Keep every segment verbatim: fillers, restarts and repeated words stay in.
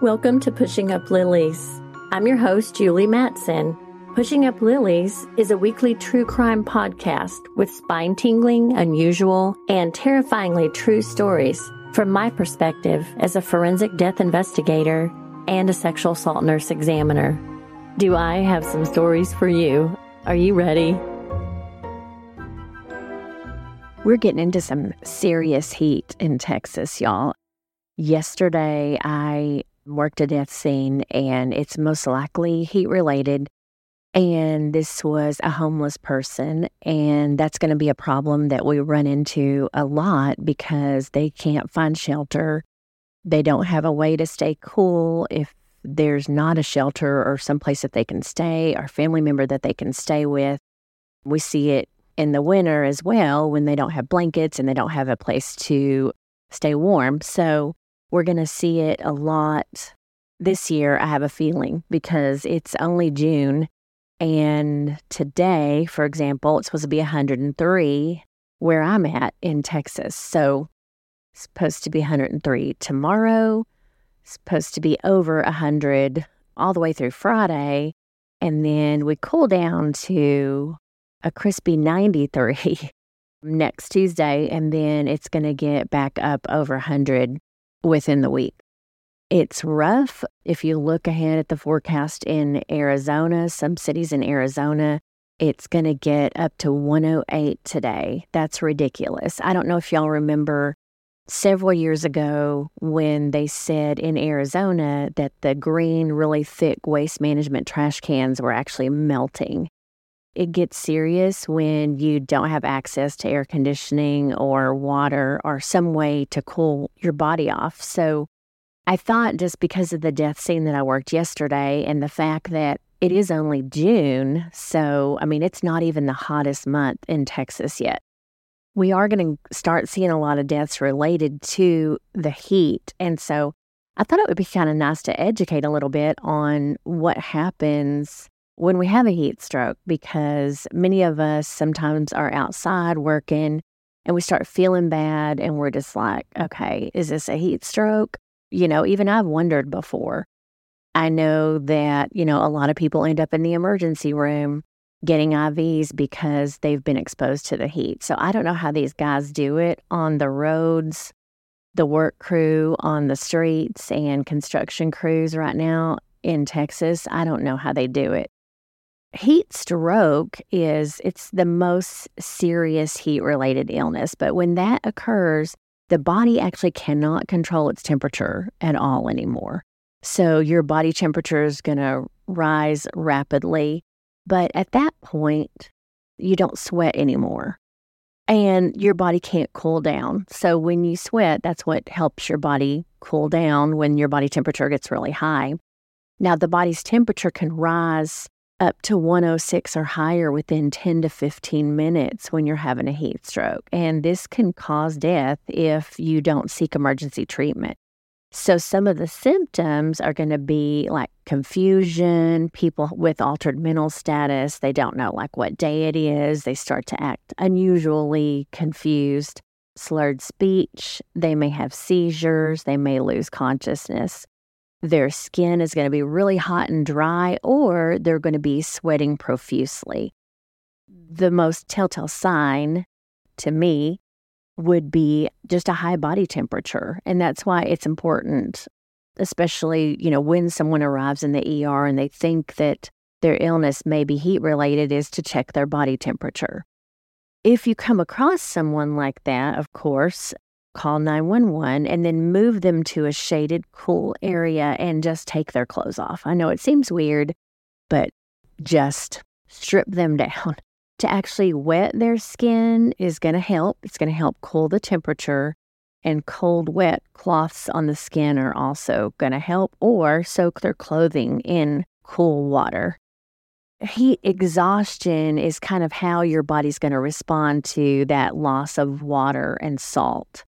Welcome to Pushing Up Lilies. I'm your host, Julie Mattson. Pushing Up Lilies is a weekly true crime podcast with spine-tingling, unusual, and terrifyingly true stories from my perspective as a forensic death investigator and a sexual assault nurse examiner. Do I have some stories for you? Are you ready? We're getting into some serious heat in Texas, y'all. Yesterday, I worked a death scene, and it's most likely heat-related. And this was a homeless person, and that's going to be a problem that we run into a lot because they can't find shelter. They don't have a way to stay cool if there's not a shelter or someplace that they can stay or family member that they can stay with. We see it in the winter as well when they don't have blankets and they don't have a place to stay warm. So we're going to see it a lot this year, I have a feeling, because it's only June. And today, for example, it's supposed to be one hundred three where I'm at in Texas. So it's supposed to be one hundred three tomorrow, it's supposed to be over one hundred all the way through Friday. And then we cool down to a crispy ninety-three next Tuesday. And then it's going to get back up over one hundred within the week. It's rough. If you look ahead at the forecast in Arizona, some cities in Arizona, it's going to get up to one oh eight today. That's ridiculous. I don't know if y'all remember several years ago when they said in Arizona that the green, really thick waste management trash cans were actually melting. It gets serious when you don't have access to air conditioning or water or some way to cool your body off. So I thought just because of the death scene that I worked yesterday and the fact that it is only June, so, I mean, it's not even the hottest month in Texas yet. We are going to start seeing a lot of deaths related to the heat. And so I thought it would be kind of nice to educate a little bit on what happens when we have a heat stroke, because many of us sometimes are outside working and we start feeling bad and we're just like, okay, is this a heat stroke? You know, even I've wondered before. I know that, you know, a lot of people end up in the emergency room getting I Vs because they've been exposed to the heat. So I don't know how these guys do it on the roads, the work crew on the streets and construction crews right now in Texas. I don't know how they do it. Heat stroke is, it's the most serious heat-related illness. But when that occurs, the body actually cannot control its temperature at all anymore. So your body temperature is going to rise rapidly. But at that point, you don't sweat anymore. And your body can't cool down. So when you sweat, that's what helps your body cool down when your body temperature gets really high. Now, the body's temperature can rise up to one oh six or higher within ten to fifteen minutes when you're having a heat stroke. And this can cause death if you don't seek emergency treatment. So some of the symptoms are going to be like confusion, people with altered mental status, they don't know like what day it is, they start to act unusually confused, slurred speech, they may have seizures, they may lose consciousness. Their skin is going to be really hot and dry, or they're going to be sweating profusely. The most telltale sign to me would be just a high body temperature. And that's why it's important, especially, you know, when someone arrives in the E R and they think that their illness may be heat related, is to check their body temperature. If you come across someone like that, of course, call nine one one and then move them to a shaded, cool area and just take their clothes off. I know it seems weird, but just strip them down. To actually wet their skin is going to help. It's going to help cool the temperature, and cold, wet cloths on the skin are also going to help, or soak their clothing in cool water. Heat exhaustion is kind of how your body's going to respond to that loss of water and salt.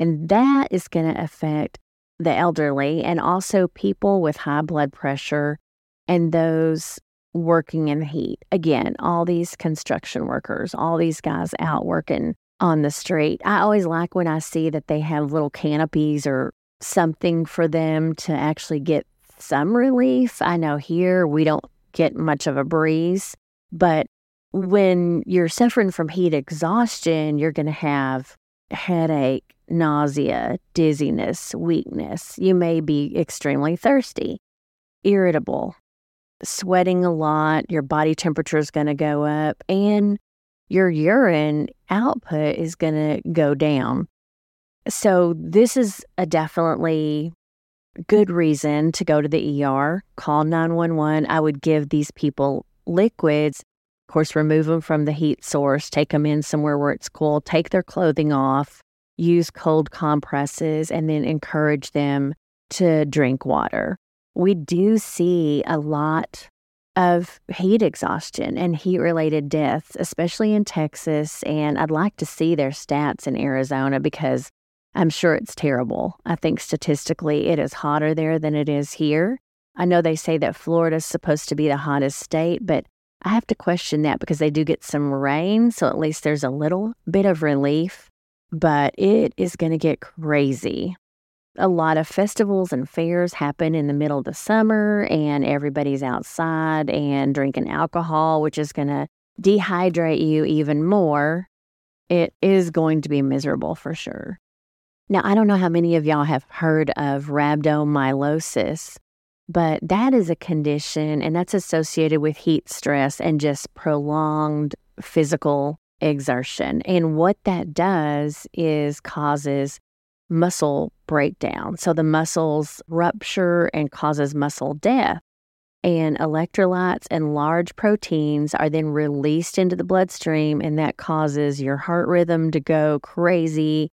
And that is going to affect the elderly and also people with high blood pressure and those working in the heat. Again, all these construction workers, all these guys out working on the street. I always like when I see that they have little canopies or something for them to actually get some relief. I know here we don't get much of a breeze, but when you're suffering from heat exhaustion, you're going to have headache, nausea, dizziness, weakness. You may be extremely thirsty, irritable, sweating a lot. Your body temperature is going to go up, and your urine output is going to go down. So this is a definitely good reason to go to the E R, call nine one one. I would give these people liquids. Of course, remove them from the heat source, take them in somewhere where it's cool, take their clothing off, use cold compresses, and then encourage them to drink water. We do see a lot of heat exhaustion and heat-related deaths, especially in Texas, and I'd like to see their stats in Arizona because I'm sure it's terrible. I think statistically it is hotter there than it is here. I know they say that Florida's supposed to be the hottest state, but I have to question that because they do get some rain, so at least there's a little bit of relief, but it is going to get crazy. A lot of festivals and fairs happen in the middle of the summer, and everybody's outside and drinking alcohol, which is going to dehydrate you even more. It is going to be miserable for sure. Now, I don't know how many of y'all have heard of rhabdomyolysis, but that is a condition, and that's associated with heat stress and just prolonged physical exertion. And what that does is causes muscle breakdown. So the muscles rupture and causes muscle death. And electrolytes and large proteins are then released into the bloodstream, and that causes your heart rhythm to go crazy.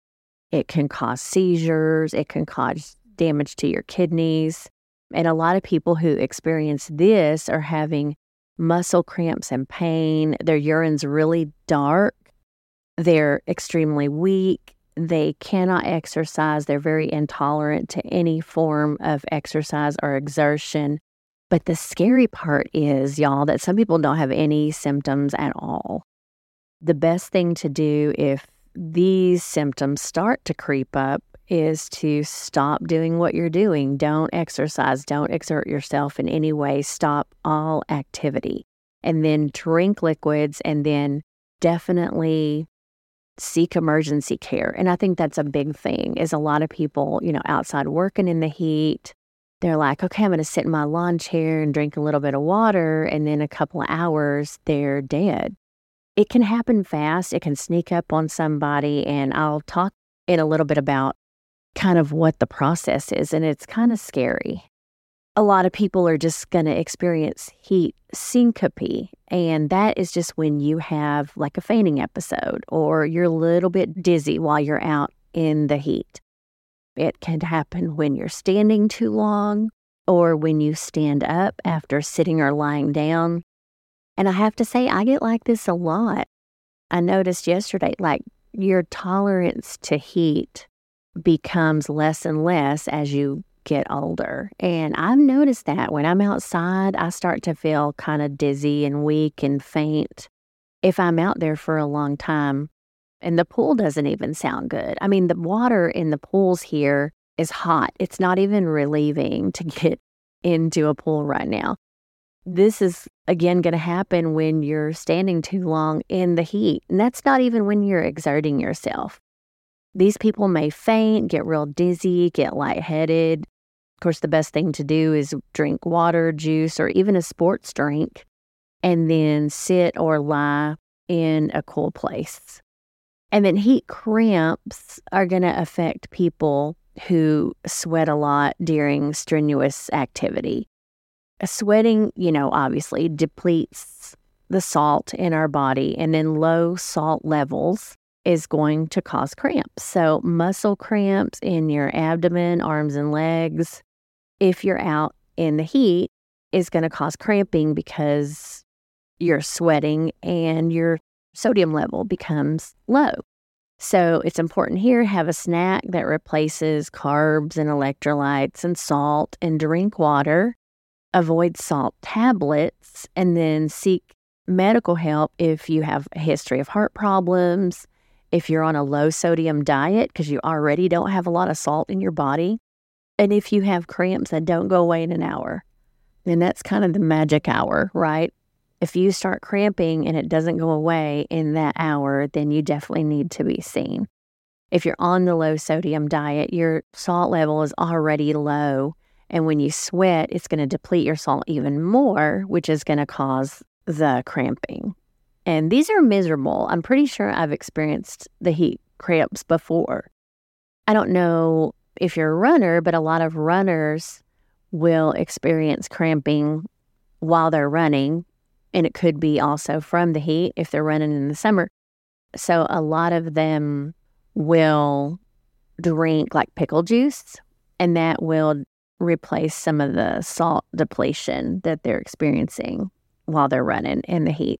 It can cause seizures. It can cause damage to your kidneys. And a lot of people who experience this are having muscle cramps and pain. Their urine's really dark. They're extremely weak. They cannot exercise. They're very intolerant to any form of exercise or exertion. But the scary part is, y'all, that some people don't have any symptoms at all. The best thing to do if these symptoms start to creep up is to stop doing what you're doing. Don't exercise. Don't exert yourself in any way. Stop all activity. And then drink liquids, and then definitely seek emergency care. And I think that's a big thing is a lot of people, you know, outside working in the heat, they're like, okay, I'm going to sit in my lawn chair and drink a little bit of water. And then a couple of hours, they're dead. It can happen fast. It can sneak up on somebody. And I'll talk in a little bit about kind of what the process is, and it's kind of scary. A lot of people are just going to experience heat syncope, and that is just when you have like a fainting episode or you're a little bit dizzy while you're out in the heat. It can happen when you're standing too long or when you stand up after sitting or lying down. And I have to say, I get like this a lot. I noticed yesterday, like your tolerance to heat becomes less and less as you get older. And I've noticed that when I'm outside, I start to feel kind of dizzy and weak and faint if I'm out there for a long time. And the pool doesn't even sound good. I mean, the water in the pools here is hot. It's not even relieving to get into a pool right now. This is, again, going to happen when you're standing too long in the heat. And that's not even when you're exerting yourself. These people may faint, get real dizzy, get lightheaded. Of course, the best thing to do is drink water, juice, or even a sports drink, and then sit or lie in a cool place. And then heat cramps are going to affect people who sweat a lot during strenuous activity. Sweating, you know, obviously depletes the salt in our body, and then low salt levels is going to cause cramps. So muscle cramps in your abdomen, arms, and legs, if you're out in the heat, is going to cause cramping because you're sweating and your sodium level becomes low. So it's important here, have a snack that replaces carbs and electrolytes and salt, and drink water. Avoid salt tablets, and then seek medical help if you have a history of heart problems, if you're on a low sodium diet because you already don't have a lot of salt in your body, And if you have cramps that don't go away in an hour, then that's kind of the magic hour, right? If you start cramping and it doesn't go away in that hour, then you definitely need to be seen. If you're on the low sodium diet, your salt level is already low. And when you sweat, it's going to deplete your salt even more, which is going to cause the cramping. And these are miserable. I'm pretty sure I've experienced the heat cramps before. I don't know if you're a runner, but a lot of runners will experience cramping while they're running. And it could be also from the heat if they're running in the summer. So a lot of them will drink like pickle juice, and that will replace some of the salt depletion that they're experiencing while they're running in the heat.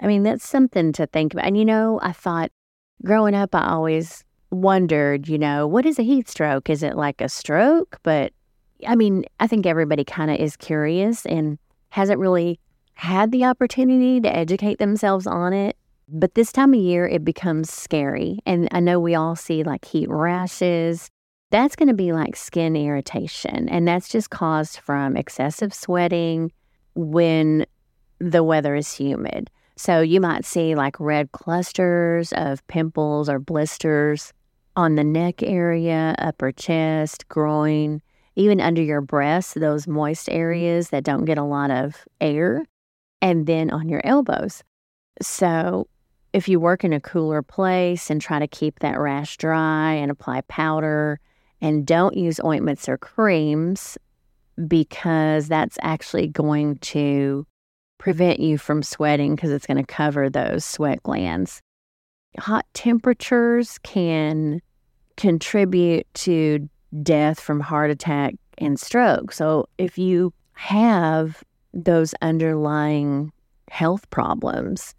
I mean, that's something to think about. And, you know, I thought growing up, I always wondered, you know, what is a heat stroke? Is it like a stroke? But, I mean, I think everybody kind of is curious and hasn't really had the opportunity to educate themselves on it. But this time of year, it becomes scary. And I know we all see like heat rashes. That's going to be like skin irritation. And that's just caused from excessive sweating when the weather is humid. So you might see like red clusters of pimples or blisters on the neck area, upper chest, groin, even under your breasts, those moist areas that don't get a lot of air, and then on your elbows. So if you work in a cooler place and try to keep that rash dry and apply powder and don't use ointments or creams, because that's actually going to prevent you from sweating because it's going to cover those sweat glands. Hot temperatures can contribute to death from heart attack and stroke. So if you have those underlying health problems,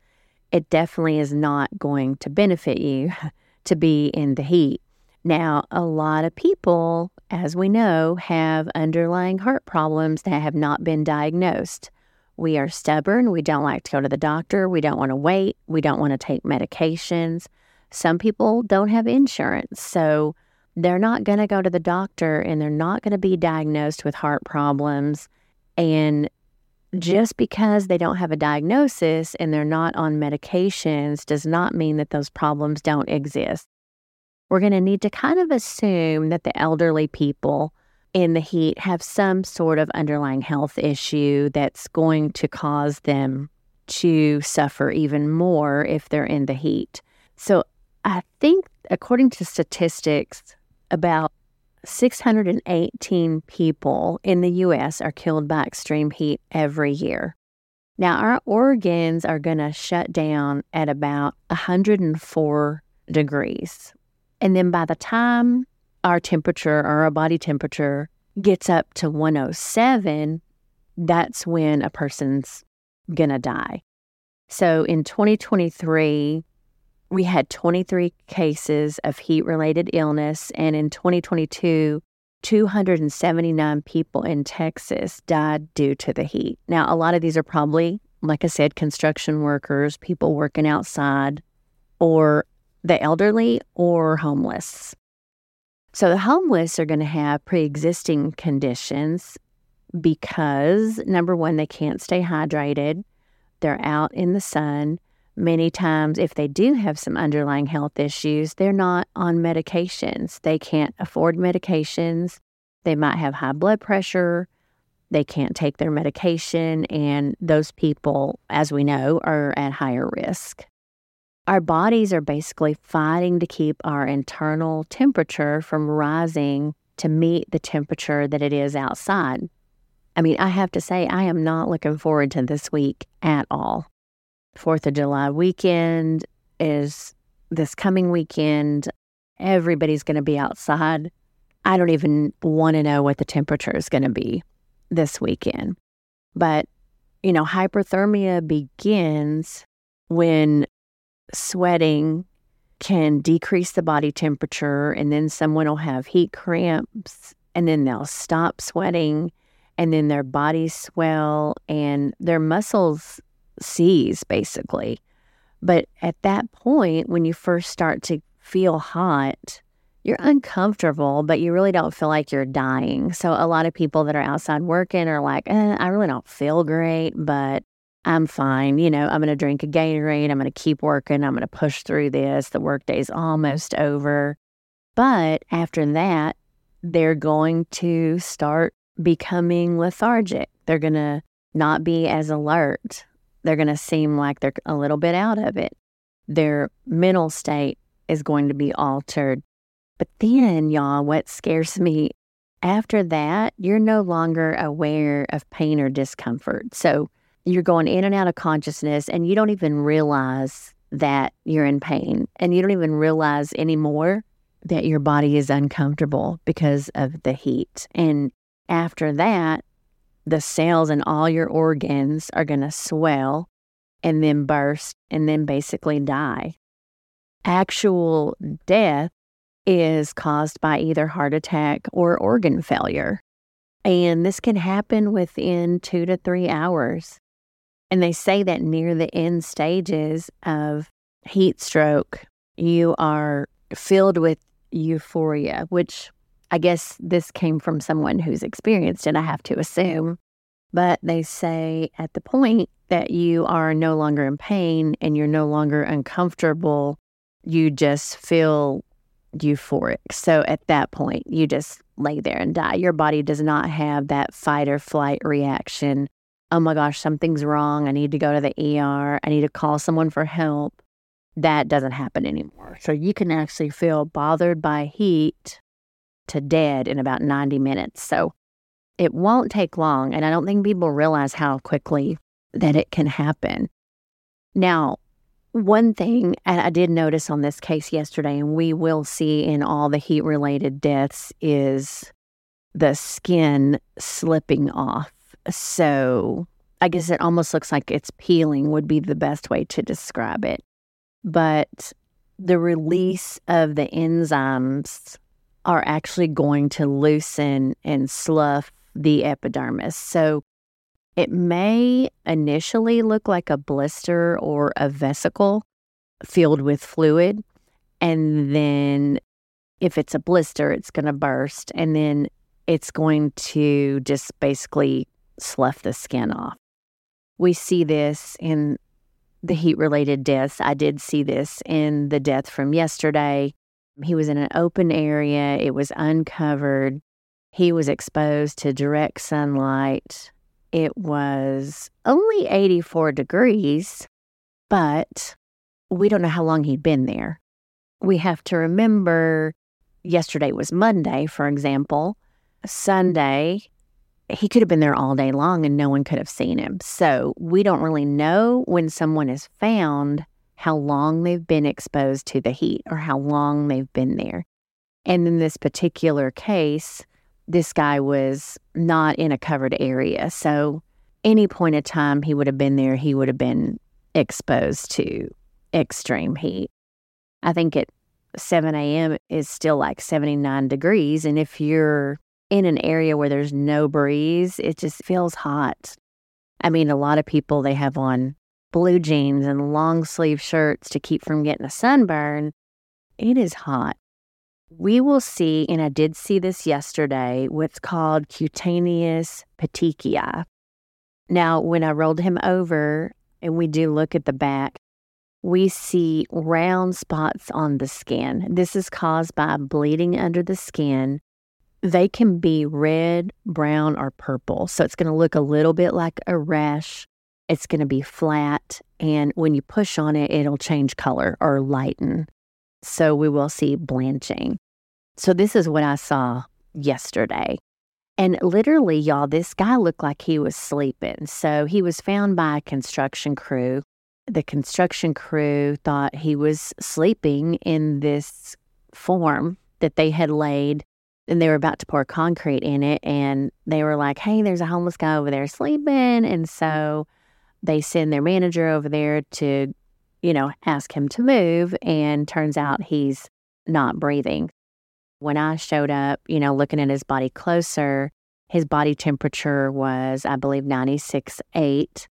it definitely is not going to benefit you to be in the heat. Now, a lot of people, as we know, have underlying heart problems that have not been diagnosed. We are stubborn. We don't like to go to the doctor. We don't want to wait. We don't want to take medications. Some people don't have insurance, so they're not going to go to the doctor and they're not going to be diagnosed with heart problems. And just because they don't have a diagnosis and they're not on medications does not mean that those problems don't exist. We're going to need to kind of assume that the elderly people in the heat have some sort of underlying health issue that's going to cause them to suffer even more if they're in the heat. So I think, according to statistics, about six hundred eighteen people in the U S are killed by extreme heat every year. Now, our organs are going to shut down at about one hundred four degrees. And then by the time our temperature or our body temperature gets up to one oh seven, that's when a person's going to die. So in twenty twenty-three, we had twenty-three cases of heat-related illness. And in twenty twenty-two, two hundred seventy-nine people in Texas died due to the heat. Now, a lot of these are probably, like I said, construction workers, people working outside, or the elderly, or homeless. So the homeless are going to have pre-existing conditions because, number one, they can't stay hydrated. They're out in the sun. Many times, if they do have some underlying health issues, they're not on medications. They can't afford medications. They might have high blood pressure. They can't take their medication. And those people, as we know, are at higher risk. Our bodies are basically fighting to keep our internal temperature from rising to meet the temperature that it is outside. I mean, I have to say, I am not looking forward to this week at all. Fourth of July weekend is this coming weekend. Everybody's going to be outside. I don't even want to know what the temperature is going to be this weekend. But, you know, hyperthermia begins when sweating can decrease the body temperature, and then someone will have heat cramps, and then they'll stop sweating, and then their bodies swell and their muscles seize, basically. But at that point, when you first start to feel hot, you're uncomfortable, but you really don't feel like you're dying. So a lot of people that are outside working are like, eh, I really don't feel great, but I'm fine. You know, I'm going to drink a Gatorade. I'm going to keep working. I'm going to push through this. The workday's almost over. But after that, they're going to start becoming lethargic. They're going to not be as alert. They're going to seem like they're a little bit out of it. Their mental state is going to be altered. But then, y'all, what scares me, after that, you're no longer aware of pain or discomfort. So you're going in and out of consciousness, and you don't even realize that you're in pain. And you don't even realize anymore that your body is uncomfortable because of the heat. And after that, the cells in all your organs are going to swell and then burst and then basically die. Actual death is caused by either heart attack or organ failure. And this can happen within two to three hours. And they say that near the end stages of heat stroke, you are filled with euphoria, which I guess this came from someone who's experienced it, I have to assume. But they say at the point that you are no longer in pain and you're no longer uncomfortable, you just feel euphoric. So at that point, you just lay there and die. Your body does not have that fight or flight reaction. Oh my gosh, something's wrong. I need to go to the E R. I need to call someone for help. That doesn't happen anymore. So you can actually feel bothered by heat to dead in about ninety minutes. So it won't take long. And I don't think people realize how quickly that it can happen. Now, one thing I did notice on this case yesterday, and we will see in all the heat-related deaths, is the skin slipping off. So I guess it almost looks like it's peeling would be the best way to describe it. But the release of the enzymes are actually going to loosen and slough the epidermis. So it may initially look like a blister or a vesicle filled with fluid. And then if it's a blister, it's going to burst. And then it's going to just basically slough the skin off. We see this in the heat-related deaths. I did see this in the death from yesterday. He was in an open area. It was uncovered. He was exposed to direct sunlight. It was only eighty-four degrees, but we don't know how long he'd been there. We have to remember yesterday was Monday, for example. Sunday, he could have been there all day long and no one could have seen him. So we don't really know when someone is found how long they've been exposed to the heat or how long they've been there. And in this particular case, this guy was not in a covered area. So any point of time he would have been there, he would have been exposed to extreme heat. I think at seven a.m. is still like seventy-nine degrees. And if you're in an area where there's no breeze, it just feels hot. I mean, a lot of people, they have on blue jeans and long sleeve shirts to keep from getting a sunburn. It is hot. We will see, and I did see this yesterday, what's called cutaneous petechiae. Now, when I rolled him over, and we do look at the back, we see round spots on the skin. This is caused by bleeding under the skin. They can be red, brown, or purple. So it's going to look a little bit like a rash. It's going to be flat, and when you push on it, it'll change color or lighten. So we will see blanching. So this is what I saw yesterday. And literally, y'all, this guy looked like he was sleeping. So he was found by a construction crew. The construction crew thought he was sleeping in this form that they had laid, and they were about to pour concrete in it. And they were like, hey, there's a homeless guy over there sleeping. And so they send their manager over there to, you know, ask him to move, and turns out he's not breathing. When I showed up, you know, looking at his body closer, his body temperature was, I believe, ninety-six point eight.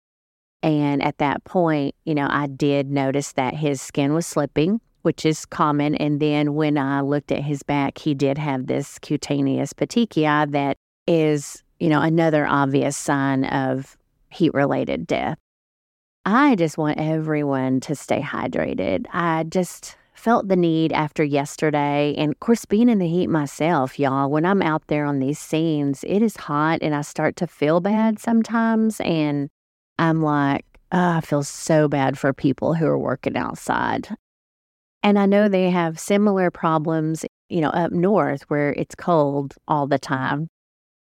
And at that point, you know, I did notice that his skin was slipping, which is common. And then when I looked at his back, he did have this cutaneous petechiae that is, you know, another obvious sign of heat-related death. I just want everyone to stay hydrated. I just felt the need after yesterday. And of course, being in the heat myself, y'all, when I'm out there on these scenes, it is hot and I start to feel bad sometimes. And I'm like, oh, I feel so bad for people who are working outside. And I know they have similar problems, you know, up north where it's cold all the time.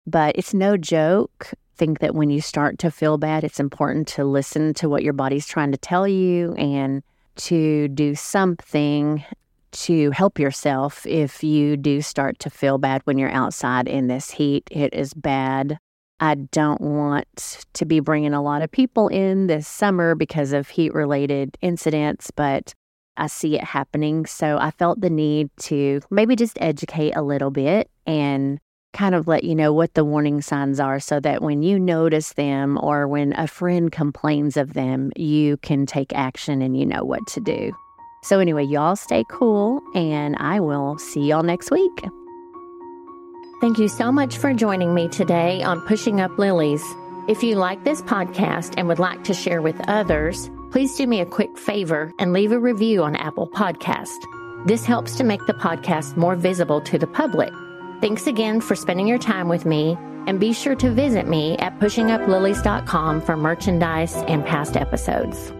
But it's no joke. Think that when you start to feel bad, it's important to listen to what your body's trying to tell you and to do something to help yourself if you do start to feel bad when you're outside in this heat. It is bad. I don't want to be bringing a lot of people in this summer because of heat-related incidents, but I see it happening. So I felt the need to maybe just educate a little bit and kind of let you know what the warning signs are so that when you notice them or when a friend complains of them, you can take action and you know what to do. So anyway, y'all stay cool and I will see y'all next week. Thank you so much for joining me today on Pushing Up Lilies. If you like this podcast and would like to share with others, please do me a quick favor and leave a review on Apple Podcast. This helps to make the podcast more visible to the public. Thanks again for spending your time with me, and be sure to visit me at pushing up lilies dot com for merchandise and past episodes.